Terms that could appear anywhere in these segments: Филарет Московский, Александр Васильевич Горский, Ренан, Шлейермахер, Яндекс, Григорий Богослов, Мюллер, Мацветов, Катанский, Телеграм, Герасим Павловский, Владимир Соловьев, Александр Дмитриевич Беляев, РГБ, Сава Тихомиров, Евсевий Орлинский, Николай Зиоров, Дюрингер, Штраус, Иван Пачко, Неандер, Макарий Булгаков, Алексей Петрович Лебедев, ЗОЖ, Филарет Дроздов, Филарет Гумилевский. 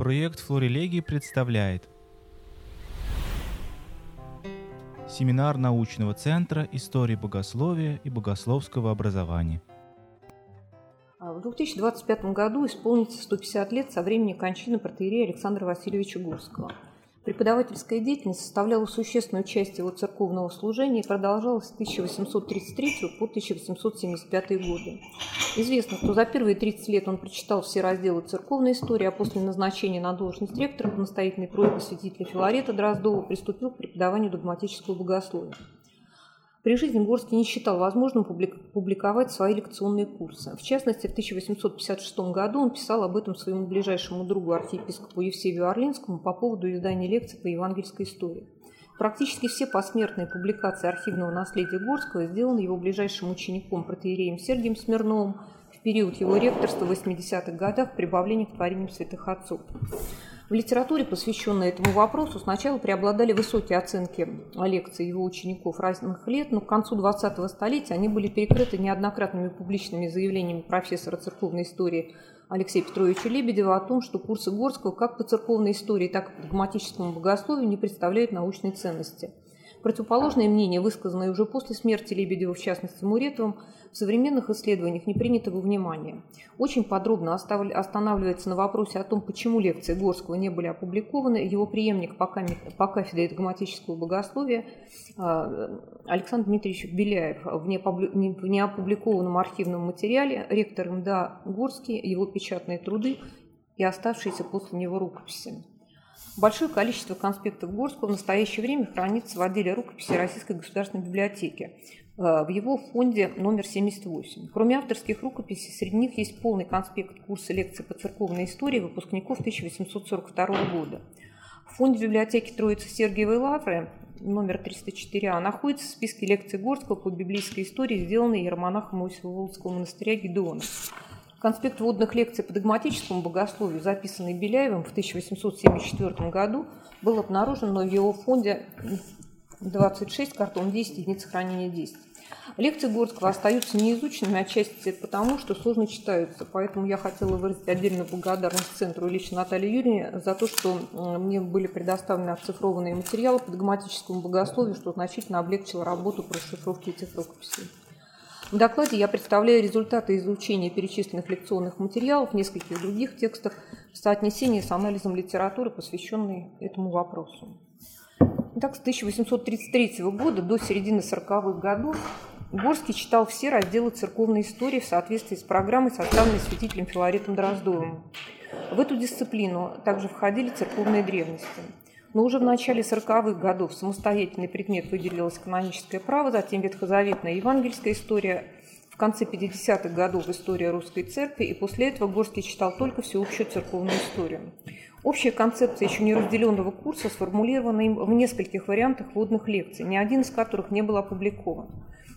Проект Флорилегии представляет семинар научного центра истории богословия и богословского образования. В 2025 году исполнится 150 лет со времени кончины протоиерея Александра Васильевича Горского. Преподавательская деятельность составляла существенную часть его церковного служения и продолжалась с 1833 по 1875 годы. Известно, что за первые 30 лет он прочитал все разделы церковной истории, а после назначения на должность ректора по настоятельной просьбе святителя Филарета Дроздова приступил к преподаванию догматического богословия. При жизни Горский не считал возможным публиковать свои лекционные курсы. В частности, в 1856 году он писал об этом своему ближайшему другу, архиепископу Евсевию Орлинскому, по поводу издания лекций по евангельской истории. Практически все посмертные публикации архивного наследия Горского сделаны его ближайшим учеником, протоиереем Сергием Смирновым, в период его ректорства в 80-х годах прибавления к творениям святых отцов. В литературе, посвященной этому вопросу, сначала преобладали высокие оценки лекций его учеников разных лет, но к концу 20-го столетия они были перекрыты неоднократными публичными заявлениями профессора церковной истории Алексея Петровича Лебедева о том, что курсы Горского как по церковной истории, так и по догматическому богословию не представляют научной ценности. Противоположное мнение, высказанное уже после смерти Лебедева, в частности Муретовым, в современных исследованиях не принято во внимание. Очень подробно останавливается на вопросе о том, почему лекции Горского не были опубликованы. Его преемник по кафедре догматического богословия Александр Дмитриевич Беляев в неопубликованном архивном материале, ректор МДА Горский, его печатные труды и оставшиеся после него рукописи. Большое количество конспектов Горского в настоящее время хранится в отделе рукописи Российской государственной библиотеки в его фонде номер 78. Кроме авторских рукописей, среди них есть полный конспект курса лекций по церковной истории выпускников 1842 года. В фонде библиотеки Троицы Сергиевой Лавры номер 304А находится в списке лекций Горского по библейской истории, сделанной иеромонахом Иосифо-Волоцкого монастыря Гедеона. Конспект вводных лекций по догматическому богословию, записанный Беляевым в 1874 году, был обнаружен в его фонде 26, картон 10, единиц хранения 10. Лекции Горского остаются неизученными, отчасти потому, что сложно читаются. Поэтому я хотела выразить отдельную благодарность центру и лично Наталье Юрьевне за то, что мне были предоставлены оцифрованные материалы по догматическому богословию, что значительно облегчило работу по расшифровке этих рукописей. В докладе я представляю результаты изучения перечисленных лекционных материалов, нескольких других текстов в соотнесении с анализом литературы, посвященной этому вопросу. Так, с 1833 года до середины 40-х годов Горский читал все разделы церковной истории в соответствии с программой, составленной святителем Филаретом Дроздовым. В эту дисциплину также входили церковные древности. Но уже в начале 40-х годов самостоятельный предмет выделилось каноническое право, затем ветхозаветная евангельская история, в конце 50-х годов история русской церкви, и после этого Горский читал только всеобщую церковную историю. Общая концепция еще не разделенного курса сформулирована им в нескольких вариантах вводных лекций, ни один из которых не был опубликован.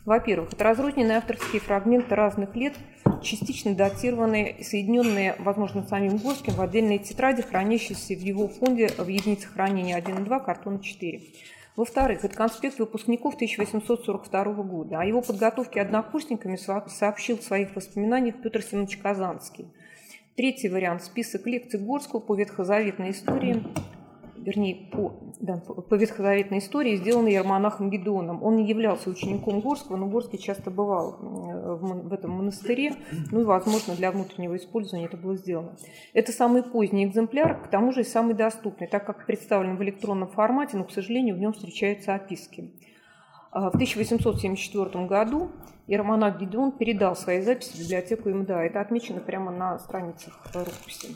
Во-первых, это разрозненные авторские фрагменты разных лет, частично датированные и соединенные, возможно, самим Горским в отдельные тетради, хранящиеся в его фонде в единице хранения 1 и 2, картон 4. Во-вторых, это конспект выпускников 1842 года. О его подготовке однокурсниками сообщил в своих воспоминаниях Петр Семенович Казанский. Третий вариант – список лекций Горского по ветхозаветной истории, по ветхозаветной истории, сделанной иеромонахом Гедеоном. Он не являлся учеником Горского, но Горский часто бывал в этом монастыре, ну и, возможно, для внутреннего использования это было сделано. Это самый поздний экземпляр, к тому же и самый доступный, так как представлен в электронном формате, но, к сожалению, в нем встречаются описки. В 1874 году иеромонах Гедеон передал свои записи в библиотеку МДА. Это отмечено прямо на страницах рукописи.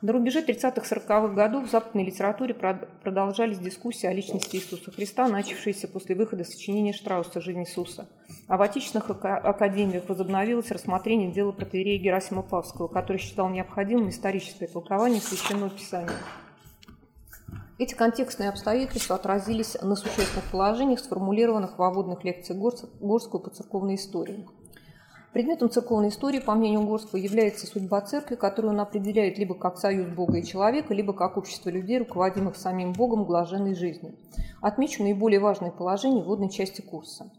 На рубеже 30-40-х годов в западной литературе продолжались дискуссии о личности Иисуса Христа, начавшиеся после выхода сочинения Штрауса «Жизнь Иисуса». А в отечественных академиях возобновилось рассмотрение дела протоиерея Герасима Павловского, который считал необходимым историческое толкование Священного Писания. Эти контекстные обстоятельства отразились на существенных положениях, сформулированных во вводных лекциях Горского по церковной истории. Предметом церковной истории, по мнению Горского, является судьба церкви, которую он определяет либо как союз Бога и человека, либо как общество людей, руководимых самим Богом к блаженной жизни. Отмечу наиболее важные положения вводной части курса.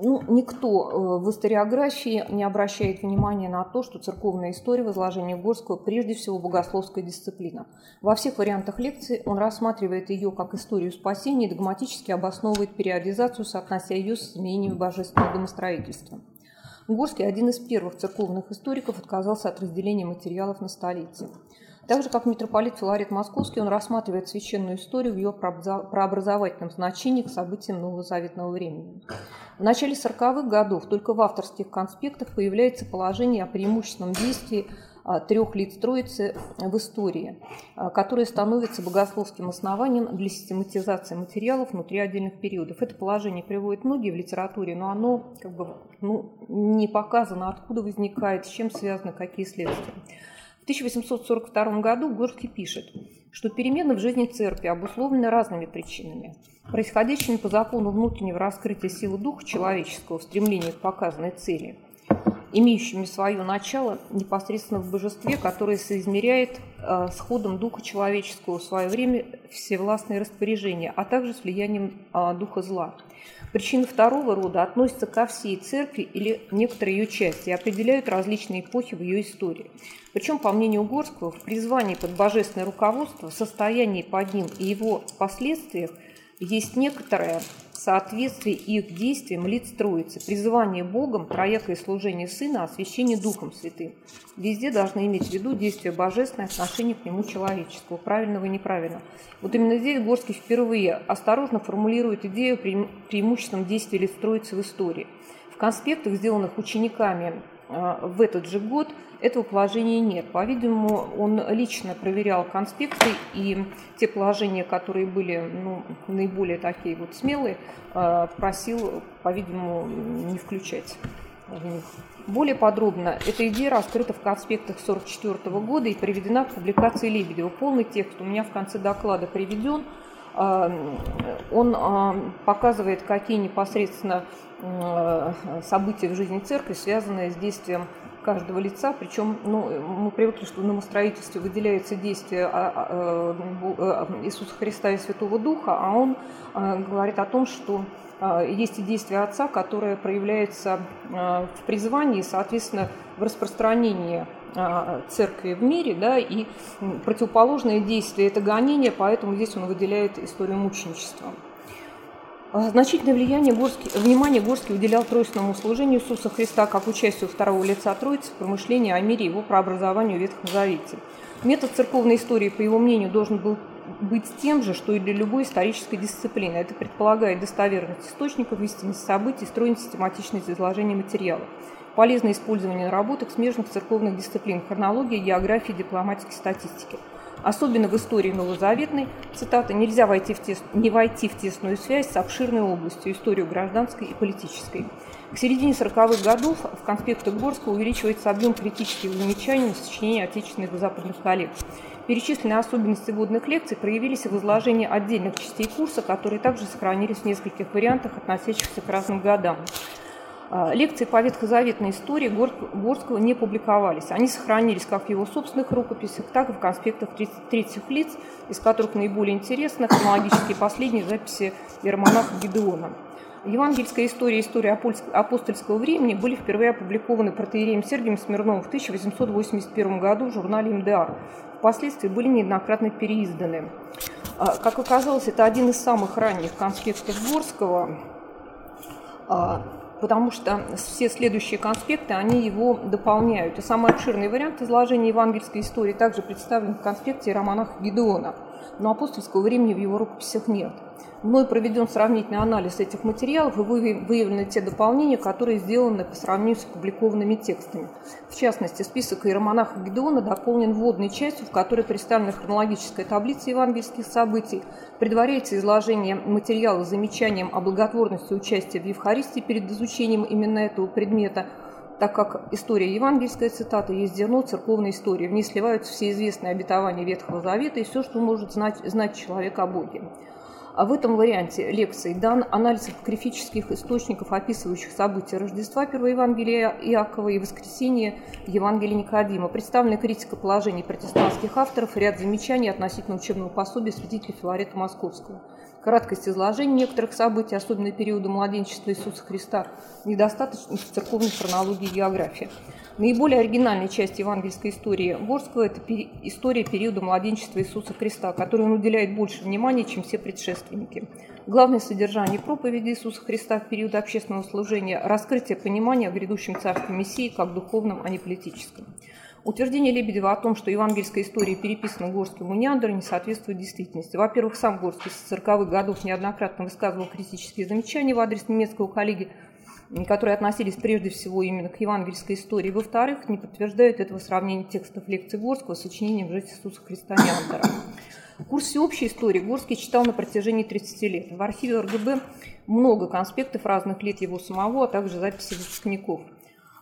Ну, никто в историографии не обращает внимания на то, что церковная история возложения Горского прежде всего богословская дисциплина. Во всех вариантах лекции он рассматривает ее как историю спасения и догматически обосновывает периодизацию, соотнося ее с изменениями божественного домостроительства. Горский, один из первых церковных историков, отказался от разделения материалов на столетия. Так же, как митрополит Филарет Московский, он рассматривает священную историю в ее прообразовательном значении к событиям новозаветного времени. В начале 40-х годов только в авторских конспектах появляется положение о преимущественном действии трех лиц Троицы в истории, которое становится богословским основанием для систематизации материалов внутри отдельных периодов. Это положение приводят многие в литературе, но оно не показано, откуда возникает, с чем связаны, какие следствия. В 1842 году Горский пишет, что перемены в жизни церкви обусловлены разными причинами, происходящими по закону внутреннего раскрытия силы духа человеческого в стремлении к показанной цели, имеющими свое начало непосредственно в божестве, которое соизмеряет с ходом духа человеческого в свое время всевластные распоряжения, а также с влиянием духа зла. Причины второго рода относятся ко всей церкви или некоторой ее части и определяют различные эпохи в ее истории. Причем, по мнению Горского, в призвании под божественное руководство, в состоянии под ним и его последствиях есть некоторое соответствие их действиям лиц Троицы. Призывание Богом, троякое служение Сына, освящение Духом Святым. Везде должны иметь в виду действие божественное, отношение к нему человеческого, правильного и неправильного. Вот именно здесь Горский впервые осторожно формулирует идею преимущественном действии лиц Троицы в истории. В конспектах, сделанных учениками в этот же год, этого положения нет. По-видимому, он лично проверял конспекты, и те положения, которые были наиболее такие вот смелые, просил, по-видимому, не включать в них. Более подробно эта идея раскрыта в конспектах 1944 года и приведена в публикации Лебедева. Полный текст у меня в конце доклада приведен. Он показывает, какие непосредственно события в жизни церкви связаны с действием каждого лица. Причем мы привыкли, что в домостроительстве выделяется действие Иисуса Христа и Святого Духа, а он говорит о том, что есть и действие Отца, которое проявляется в призвании, соответственно, в распространении церкви в мире, да, и противоположное действие – это гонение, поэтому здесь он выделяет историю мученичества. Значительное внимание Горский уделял тройственному служению Иисуса Христа как участию второго лица Троицы в промышлении о мире и его прообразованию в Ветхом Завете. Метод церковной истории, по его мнению, должен был быть тем же, что и для любой исторической дисциплины. Это предполагает достоверность источников, истинность событий, стройное систематичное изложение материала. Полезное использование наработок смежных церковных дисциплин – хронологии, географии, дипломатики, статистики. Особенно в истории новозаветной, цитата, «нельзя не войти в тесную связь с обширной областью, историю гражданской и политической». К середине 40-х годов в конспектах Горского увеличивается объем критических замечаний на сочинение отечественных и западных коллег. Перечисленные особенности вводных лекций проявились в изложении отдельных частей курса, которые также сохранились в нескольких вариантах, относящихся к разным годам. Лекции по ветхозаветной истории Горского не публиковались. Они сохранились как в его собственных рукописях, так и в конспектах третьих лиц, из которых наиболее интересны хронологические последние записи иеромонаха Гедеона. Евангельская история и история апостольского времени были впервые опубликованы протоиереем Сергием Смирновым в 1881 году в журнале МДА. Впоследствии были неоднократно переизданы. Как оказалось, это один из самых ранних конспектов Горского, потому что все следующие конспекты, они его дополняют. И самый обширный вариант изложения евангельской истории также представлен в конспекте иеромонаха Гедеона, но апостольского времени в его рукописях нет. Мной проведен сравнительный анализ этих материалов и выявлены те дополнения, которые сделаны по сравнению с опубликованными текстами. В частности, список иеромонаха Гедеона дополнен вводной частью, в которой представлена хронологическая таблица евангельских событий, предваряется изложение материала с замечанием о благотворности участия в Евхаристии перед изучением именно этого предмета, так как история евангельская, цитата, есть зерно церковной истории, в ней сливаются все известные обетования Ветхого Завета и все, что может знать человек о Боге. А в этом варианте лекции дан анализ апокрифических источников, описывающих события Рождества Первого Евангелия Иакова и Воскресения Евангелия Никодима. Представлена критика положений протестантских авторов, ряд замечаний относительно учебного пособия святителя Филарета Московского. Краткость изложения некоторых событий, особенно периода младенчества Иисуса Христа, недостаточно в церковной хронологии и географии. Наиболее оригинальная часть евангельской истории Горского – это история периода младенчества Иисуса Христа, которой он уделяет больше внимания, чем все предшественники. Главное содержание проповеди Иисуса Христа в период общественного служения – раскрытие понимания о грядущем царстве Мессии как духовном, а не политическом. Утверждение Лебедева о том, что евангельская история переписана Горским у Неандера, не соответствует действительности. Во-первых, сам Горский с 40-х годов неоднократно высказывал критические замечания в адрес немецкого коллеги, которые относились прежде всего именно к евангельской истории. Во-вторых, не подтверждают этого сравнение текстов лекций Горского с сочинением «Жизнь Иисуса Христа» Неандера. Курс всеобщей истории Горский читал на протяжении 30 лет. В архиве РГБ много конспектов разных лет его самого, а также записи выпускников.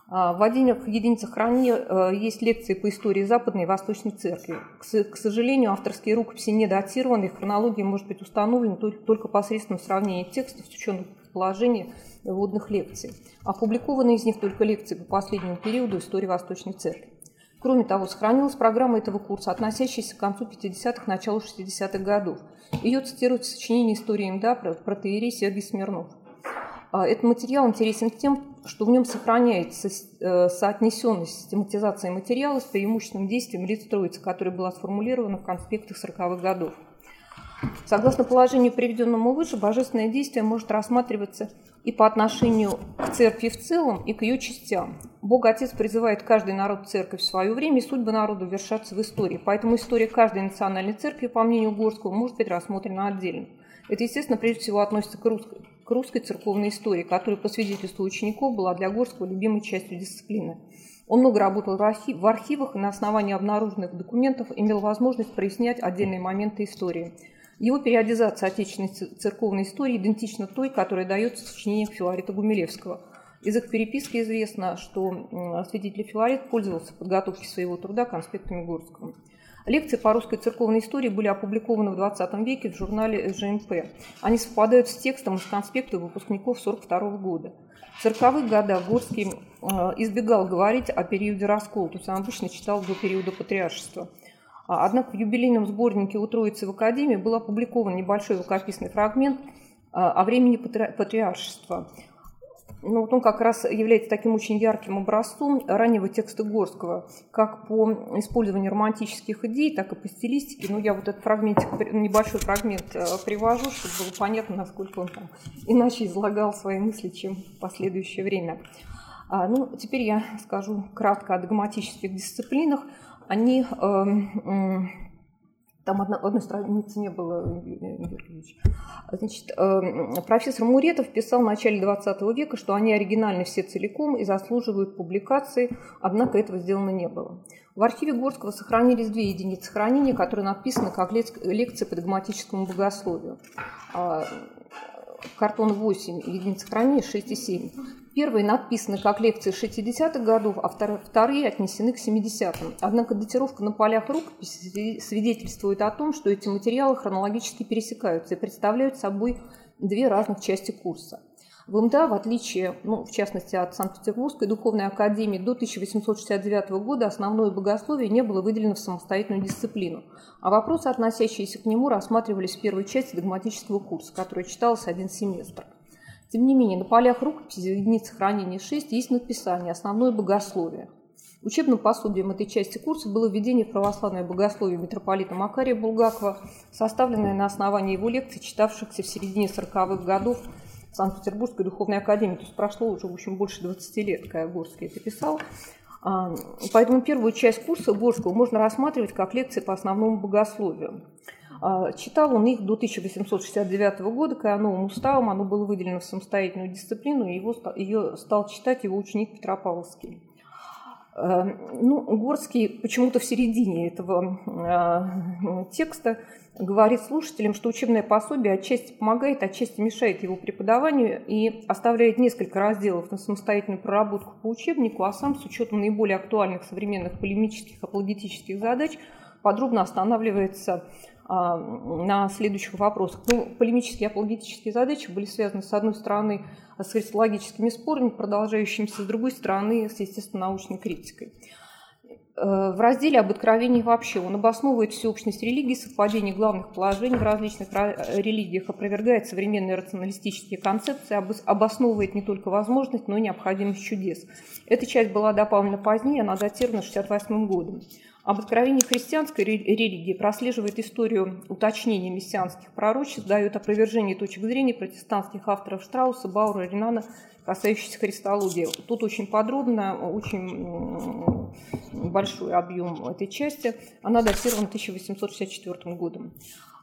В отдельных единицах хранения есть лекции по истории Западной и Восточной Церкви. К сожалению, авторские рукописи не датированы, и хронология может быть установлена только посредством сравнения текстов с ученым предположением вводных лекций. Опубликованы из них только лекции по последнему периоду истории Восточной Церкви. Кроме того, сохранилась программа этого курса, относящаяся к концу 50-х, началу 60-х годов. Ее цитируют в сочинении «Истории МДА» протоиерей Сергий Смирнов. Этот материал интересен тем, что в нем сохраняется соотнесенность систематизации материала с преимущественным действием лиц троицы, которая была сформулирована в конспектах 40-х годов. Согласно положению, приведенному выше, божественное действие может рассматриваться и по отношению к церкви в целом, и к ее частям. Бог-Отец призывает каждый народ церковь в свое время, и судьбы народа вершатся в истории. Поэтому история каждой национальной церкви, по мнению Горского, может быть рассмотрена отдельно. Это, естественно, прежде всего относится к русской церковной истории, которая, по свидетельству учеников, была для Горского любимой частью дисциплины. Он много работал в архивах и на основании обнаруженных документов имел возможность прояснять отдельные моменты истории. Его периодизация отечественной церковной истории идентична той, которая дается в сочинениях Филарета Гумилевского. Из их переписки известно, что святитель Филарет пользовался в подготовке своего труда конспектами Горского. Лекции по русской церковной истории были опубликованы в XX веке в журнале ЖМП. Они совпадают с текстом из конспекта выпускников 1942 года. В 40-е годы Горский избегал говорить о периоде раскола, то есть он обычно читал до периода патриаршества. Однако в юбилейном сборнике «У Троицы в Академии» был опубликован небольшой рукописный фрагмент о времени патриаршества. Ну, вот он как раз является таким очень ярким образцом раннего текста Горского, как по использованию романтических идей, так и по стилистике. Ну, я вот этот небольшой фрагмент привожу, чтобы было понятно, насколько он там иначе излагал свои мысли, чем в последующее время. Теперь я скажу кратко о догматических дисциплинах. Они... Там одной страницы не было, Юрьевич. Значит, профессор Муретов писал в начале XX века, что они оригинальны все целиком и заслуживают публикации, однако этого сделано не было. В архиве Горского сохранились 2 единицы хранения, которые написаны как лекции по догматическому богословию. Картон 8, единицы хранения 6 и 7. Первые надписаны как лекции 60-х годов, а вторые отнесены к 70-м. Однако датировка на полях рукописи свидетельствует о том, что эти материалы хронологически пересекаются и представляют собой 2 разных части курса. В МДА, в отличие, в частности, от Санкт-Петербургской духовной академии, до 1869 года основное богословие не было выделено в самостоятельную дисциплину, а вопросы, относящиеся к нему, рассматривались в первой части догматического курса, который читался 1 семестр. Тем не менее, на полях рукописи единицы хранения 6 есть написание «Основное богословие». Учебным пособием этой части курса было введение в православное богословие митрополита Макария Булгакова, составленное на основании его лекций, читавшихся в середине 40-х годов в Санкт-Петербургской духовной академии. То есть прошло уже, в общем, больше 20 лет, когда Горский это писал. Поэтому первую часть курса Горского можно рассматривать как лекции по основному богословию. Читал он их до 1869 года, когда новым уставом оно было выделено в самостоятельную дисциплину, и ее стал читать его ученик Петропавловский. Горский почему-то в середине этого текста говорит слушателям, что учебное пособие отчасти помогает, отчасти мешает его преподаванию и оставляет несколько разделов на самостоятельную проработку по учебнику, а сам с учетом наиболее актуальных современных полемических, апологетических задач подробно останавливается на следующих вопросах. Полемические и апологетические задачи были связаны, с одной стороны, с христологическими спорами, продолжающимися, с другой стороны, с естественно-научной критикой. В разделе об откровении вообще он обосновывает всеобщность религии, совпадение главных положений в различных религиях, опровергает современные рационалистические концепции, обосновывает не только возможность, но и необходимость чудес. Эта часть была добавлена позднее, она датирована 1968 годом. Об откровении христианской религии прослеживает историю уточнения мессианских пророчеств, дает опровержение точек зрения протестантских авторов Штрауса, Баура, Ренана, касающихся христологии. Тут очень подробно, очень большой объем этой части. Она датирована 1864 годом.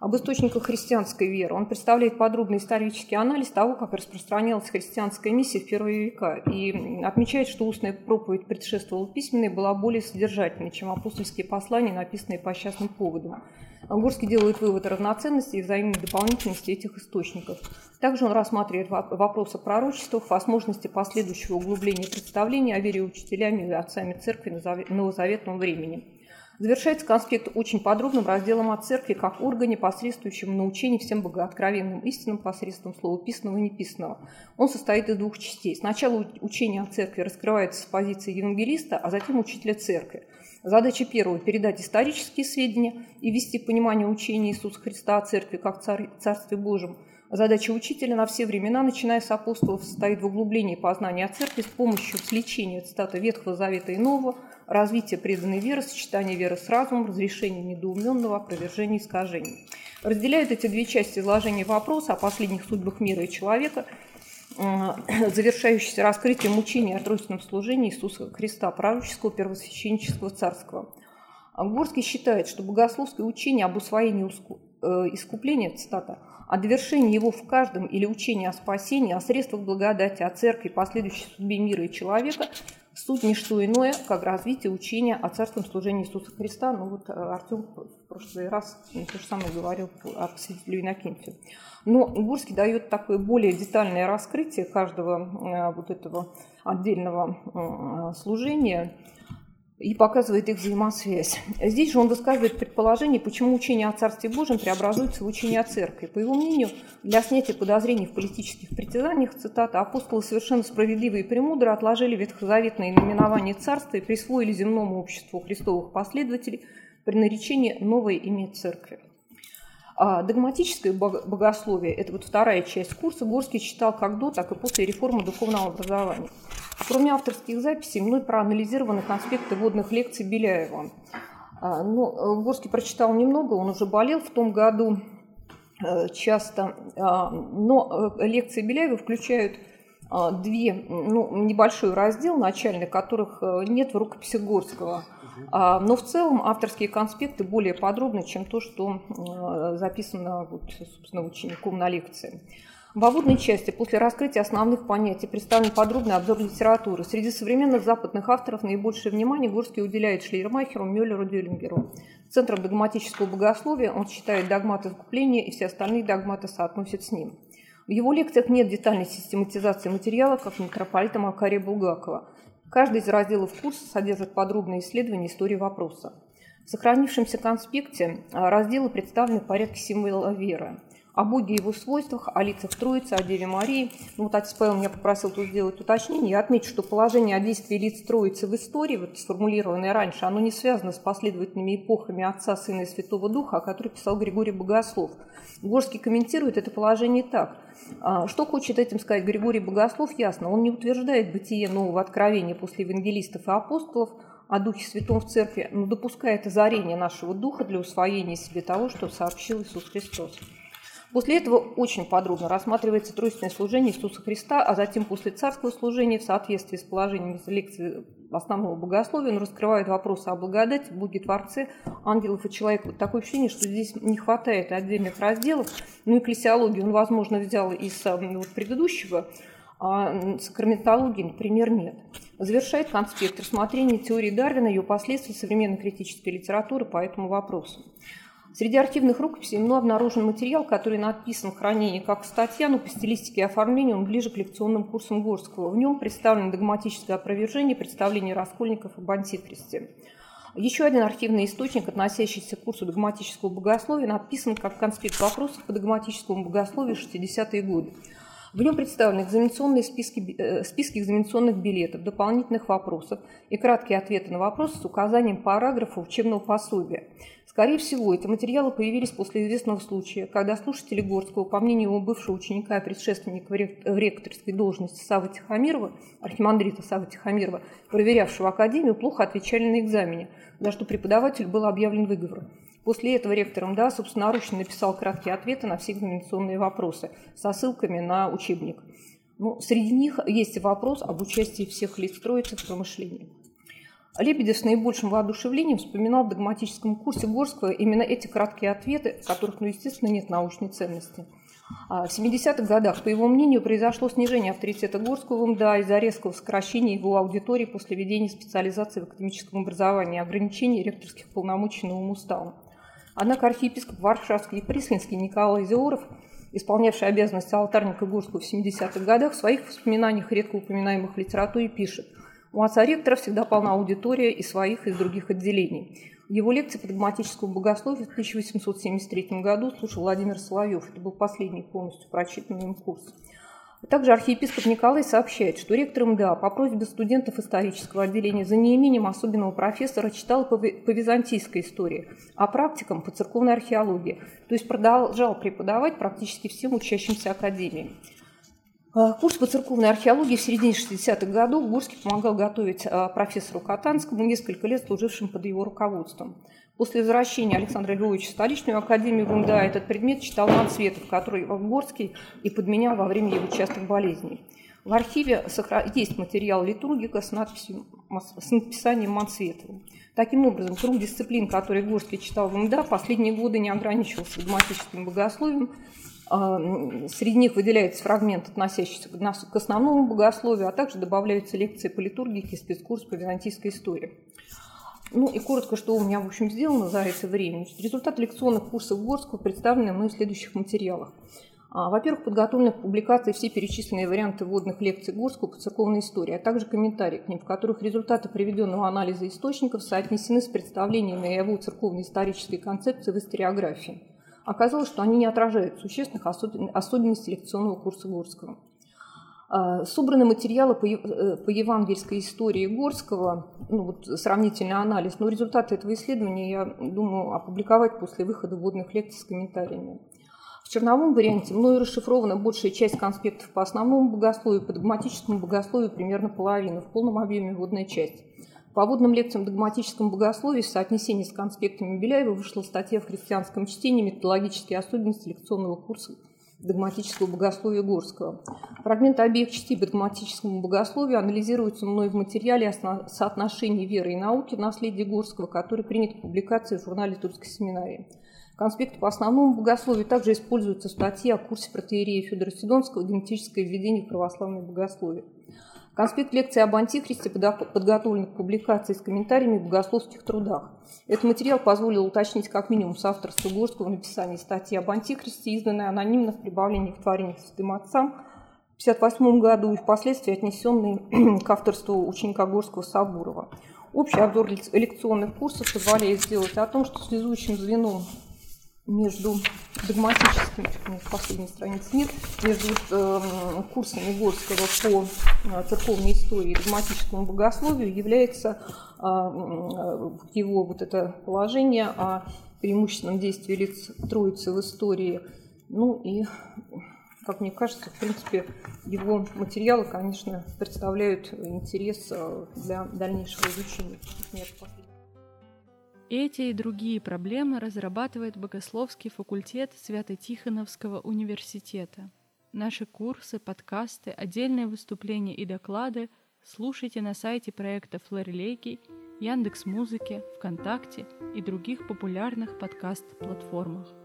Об источниках христианской веры. Он представляет подробный исторический анализ того, как распространялась христианская миссия в первые века, и отмечает, что устная проповедь предшествовала письменной, была более содержательной, чем апостольские послания, написанные по частным поводам. Горский делает вывод о равноценности и взаимной дополнительности этих источников. Также он рассматривает вопрос о пророчествах, возможности последующего углубления представления о вере учителями и отцами церкви новозаветного времени. Завершается конспект очень подробным разделом о церкви как органе, посредствующем научении всем богооткровенным истинам посредством слова писанного и неписанного. Он состоит из двух частей. Сначала учение о церкви раскрывается с позиции евангелиста, а затем учителя церкви. Задача первого – передать исторические сведения и ввести в понимание учения Иисуса Христа о церкви как Царстве Божьем. Задача учителя на все времена, начиная с апостолов, состоит в углублении познания о церкви с помощью сличения цитаты Ветхого Завета и Нового, развития преданной веры, сочетания веры с разумом, разрешения недоуменного, опровержения искажений. Разделяют эти две части изложения вопроса о последних судьбах мира и человека, завершающийся раскрытием учения о тройственном служении Иисуса Христа, пророческого, первосвященнического, царского. Горский считает, что богословское учение об усвоении искупления, цитата, о довершении его в каждом или учении о спасении, о средствах благодати, о церкви, последующей судьбе мира и человека – суть не что иное, как развитие учения о царственном служении Иисуса Христа. Ну вот Артем в прошлый раз то же самое говорил о посвятителю Иннокентию. Но Горский дает такое более детальное раскрытие каждого вот этого отдельного служения и показывает их взаимосвязь. Здесь же он высказывает предположение, почему учение о Царстве Божьем преобразуется в учение о Церкви. По его мнению, для снятия подозрений в политических притязаниях, цитата, апостолы совершенно справедливо и премудро отложили ветхозаветное наименование Царства и присвоили земному обществу христовых последователей при наречении новое имя Церкви. Догматическое богословие – это вот вторая часть курса, Горский читал как до, так и после реформы духовного образования. Кроме авторских записей, мной проанализированы конспекты вводных лекций Беляева. Но Горский прочитал немного, он уже болел в том году часто, но лекции Беляева включают небольшой раздел начальный, которых нет в рукописи Горского. Но в целом авторские конспекты более подробны, чем то, что записано вот, собственно, учеником на лекции. В вводной части после раскрытия основных понятий представлен подробный обзор литературы. Среди современных западных авторов наибольшее внимание Горский уделяет Шлейермахеру, Мюллеру, Дюрингеру. Центром догматического богословия он считает догмат искупления, и все остальные догматы соотносят с ним. В его лекциях нет детальной систематизации материала, как у митрополита Макария Булгакова. Каждый из разделов курса содержит подробные исследования истории вопроса. В сохранившемся конспекте разделы представлены в порядке символа веры. О Боге и его свойствах, о лицах Троицы, о Деве Марии. Ну, вот отец Павел меня попросил тут сделать уточнение. Я отмечу, что положение о действии лиц Троицы в истории, вот, сформулированное раньше, оно не связано с последовательными эпохами Отца, Сына и Святого Духа, о которых писал Григорий Богослов. Горский комментирует это положение так. Что хочет этим сказать Григорий Богослов, ясно. Он не утверждает бытие нового откровения после евангелистов и апостолов, о Духе Святом в Церкви, но допускает озарение нашего Духа для усвоения себе того, что сообщил Иисус Христос. После этого очень подробно рассматривается тройственное служение Иисуса Христа, а затем после царского служения в соответствии с положением лекции основного богословия он раскрывает вопросы о благодати, Боге Творце, ангелов и человека. Вот такое ощущение, что здесь не хватает отдельных разделов. Ну, экклесиологию он, возможно, взял из предыдущего, а сакраментологии, например, нет. Завершает конспект рассмотрение теории Дарвина и ее последствий современной критической литературы по этому вопросу. Среди архивных рукописей мной обнаружен материал, который написан в хранении как статья, но по стилистике и оформлению он ближе к лекционным курсам Горского. В нем представлено догматическое опровержение представлений раскольников об антихристе. Еще один архивный источник, относящийся к курсу догматического богословия, написан как конспект вопросов по догматическому богословию 60-е годы. В нем представлены экзаменационные списки экзаменационных билетов, дополнительных вопросов и краткие ответы на вопросы с указанием параграфа учебного пособия. Скорее всего, эти материалы появились после известного случая, когда слушатели Горского, по мнению его бывшего ученика и предшественника в ректорской должности Савы Тихомирова, архимандрита Савы Тихомирова, проверявшего академию, плохо отвечали на экзамене, за что преподавателю был объявлен выговор. После этого ректор МДА собственноручно написал краткие ответы на все экзаменационные вопросы со ссылками на учебник. Но среди них есть и вопрос об участии всех лиц троицы в промышлении. Лебедев с наибольшим воодушевлением вспоминал в догматическом курсе Горского именно эти краткие ответы, в которых, естественно, нет научной ценности. В 70-х годах, по его мнению, произошло снижение авторитета Горского в МДА из-за резкого сокращения его аудитории после введения специализации в академическом образовании и ограничений ректорских полномочий новым уставом. Однако архиепископ Варшавский и Прислинский Николай Зиоров, исполнявший обязанности алтарника Горского в 70-х годах, в своих воспоминаниях, редко упоминаемых в литературе, пишет: «У отца-ректора всегда полна аудитория и своих, и из других отделений». Его лекции по догматическому богословию в 1873 году слушал Владимир Соловьев. Это был последний полностью прочитанный им курс. Также архиепископ Николай сообщает, что ректор МДА по просьбе студентов исторического отделения за неимением особенного профессора читал по византийской истории, а практикам по церковной археологии, то есть продолжал преподавать практически всем учащимся академии. Курс по церковной археологии в середине 60-х годов Горский помогал готовить профессору Катанскому, несколько лет служившим под его руководством. После возвращения Александра Львовича в столичную академию в МДА этот предмет читал Мацветов, который Горский и подменял во время его частых болезней. В архиве есть материал литургика с написанием Мацветова. Таким образом, круг дисциплин, которые Горский читал в МДА, последние годы не ограничивался догматическим богословием. Среди них выделяется фрагмент, относящийся к основному богословию, а также добавляются лекции по литургике и спецкурс по византийской истории. Ну и коротко, что у меня, в общем, сделано за это время. Результаты лекционных курсов Горского представлены мной в следующих материалах. Во-первых, подготовлены к публикации все перечисленные варианты вводных лекций Горского по церковной истории, а также комментарии к ним, в которых результаты приведенного анализа источников соотнесены с представлениями о его церковно-исторической концепции в историографии. Оказалось, что они не отражают существенных особенностей лекционного курса Горского. Собраны материалы по евангельской истории Горского, сравнительный анализ, но результаты этого исследования, я думаю, опубликовать после выхода вводных лекций с комментариями. В черновом варианте мною расшифрована большая часть конспектов по основному богословию, по догматическому богословию примерно половина, в полном объеме вводная часть. По вводным лекциям догматическом богословии в соотнесении с конспектами Беляева вышла статья в христианском чтении «Методологические особенности лекционного курса догматического богословия Горского». Фрагменты обеих частей по догматическому богословию анализируются мной в материале о соотношении веры и науки в наследии Горского, который принят к публикации в журнале «Тульской семинарии». Конспекты по основному богословию также используются в статье о курсе протоиерея Федора Седонского «Генетическое введение в православное богословие». Конспект лекции об Антихристе подготовлен к публикации с комментариями в богословских трудах. Этот материал позволил уточнить как минимум соавторство Горского в написании статьи об Антихристе, изданной анонимно в прибавлении к творениям святым отцам в 1958 году и впоследствии отнесенной к авторству ученика Горского Сабурова. Общий обзор лекционных курсов позволяет сделать о том, что связующим звеном между догматическими, последней страницы нет, между курсами Горского по церковной истории и догматическому богословию является его это положение о преимущественном действии лиц Троицы в истории. Ну и, как мне кажется, в принципе, его материалы, конечно, представляют интерес для дальнейшего изучения. Эти и другие проблемы разрабатывает богословский факультет Свято-Тихоновского университета. Наши курсы, подкасты, отдельные выступления и доклады слушайте на сайте проекта Флорилегии, Яндекс.Музыке, ВКонтакте и других популярных подкаст-платформах.